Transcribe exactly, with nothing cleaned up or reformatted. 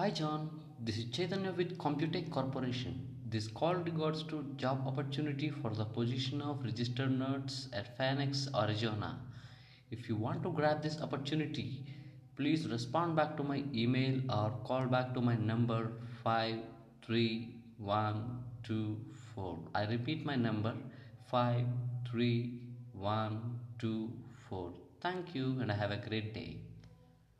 Hi John, this is Chaitanya with Computech Corporation. This call regards to job opportunity for the position of registered nurse at Phoenix, Arizona. If you want to grab this opportunity, please respond back to my email or call back to my number five three one two four. I repeat my number five three one two four. Thank you and have a great day.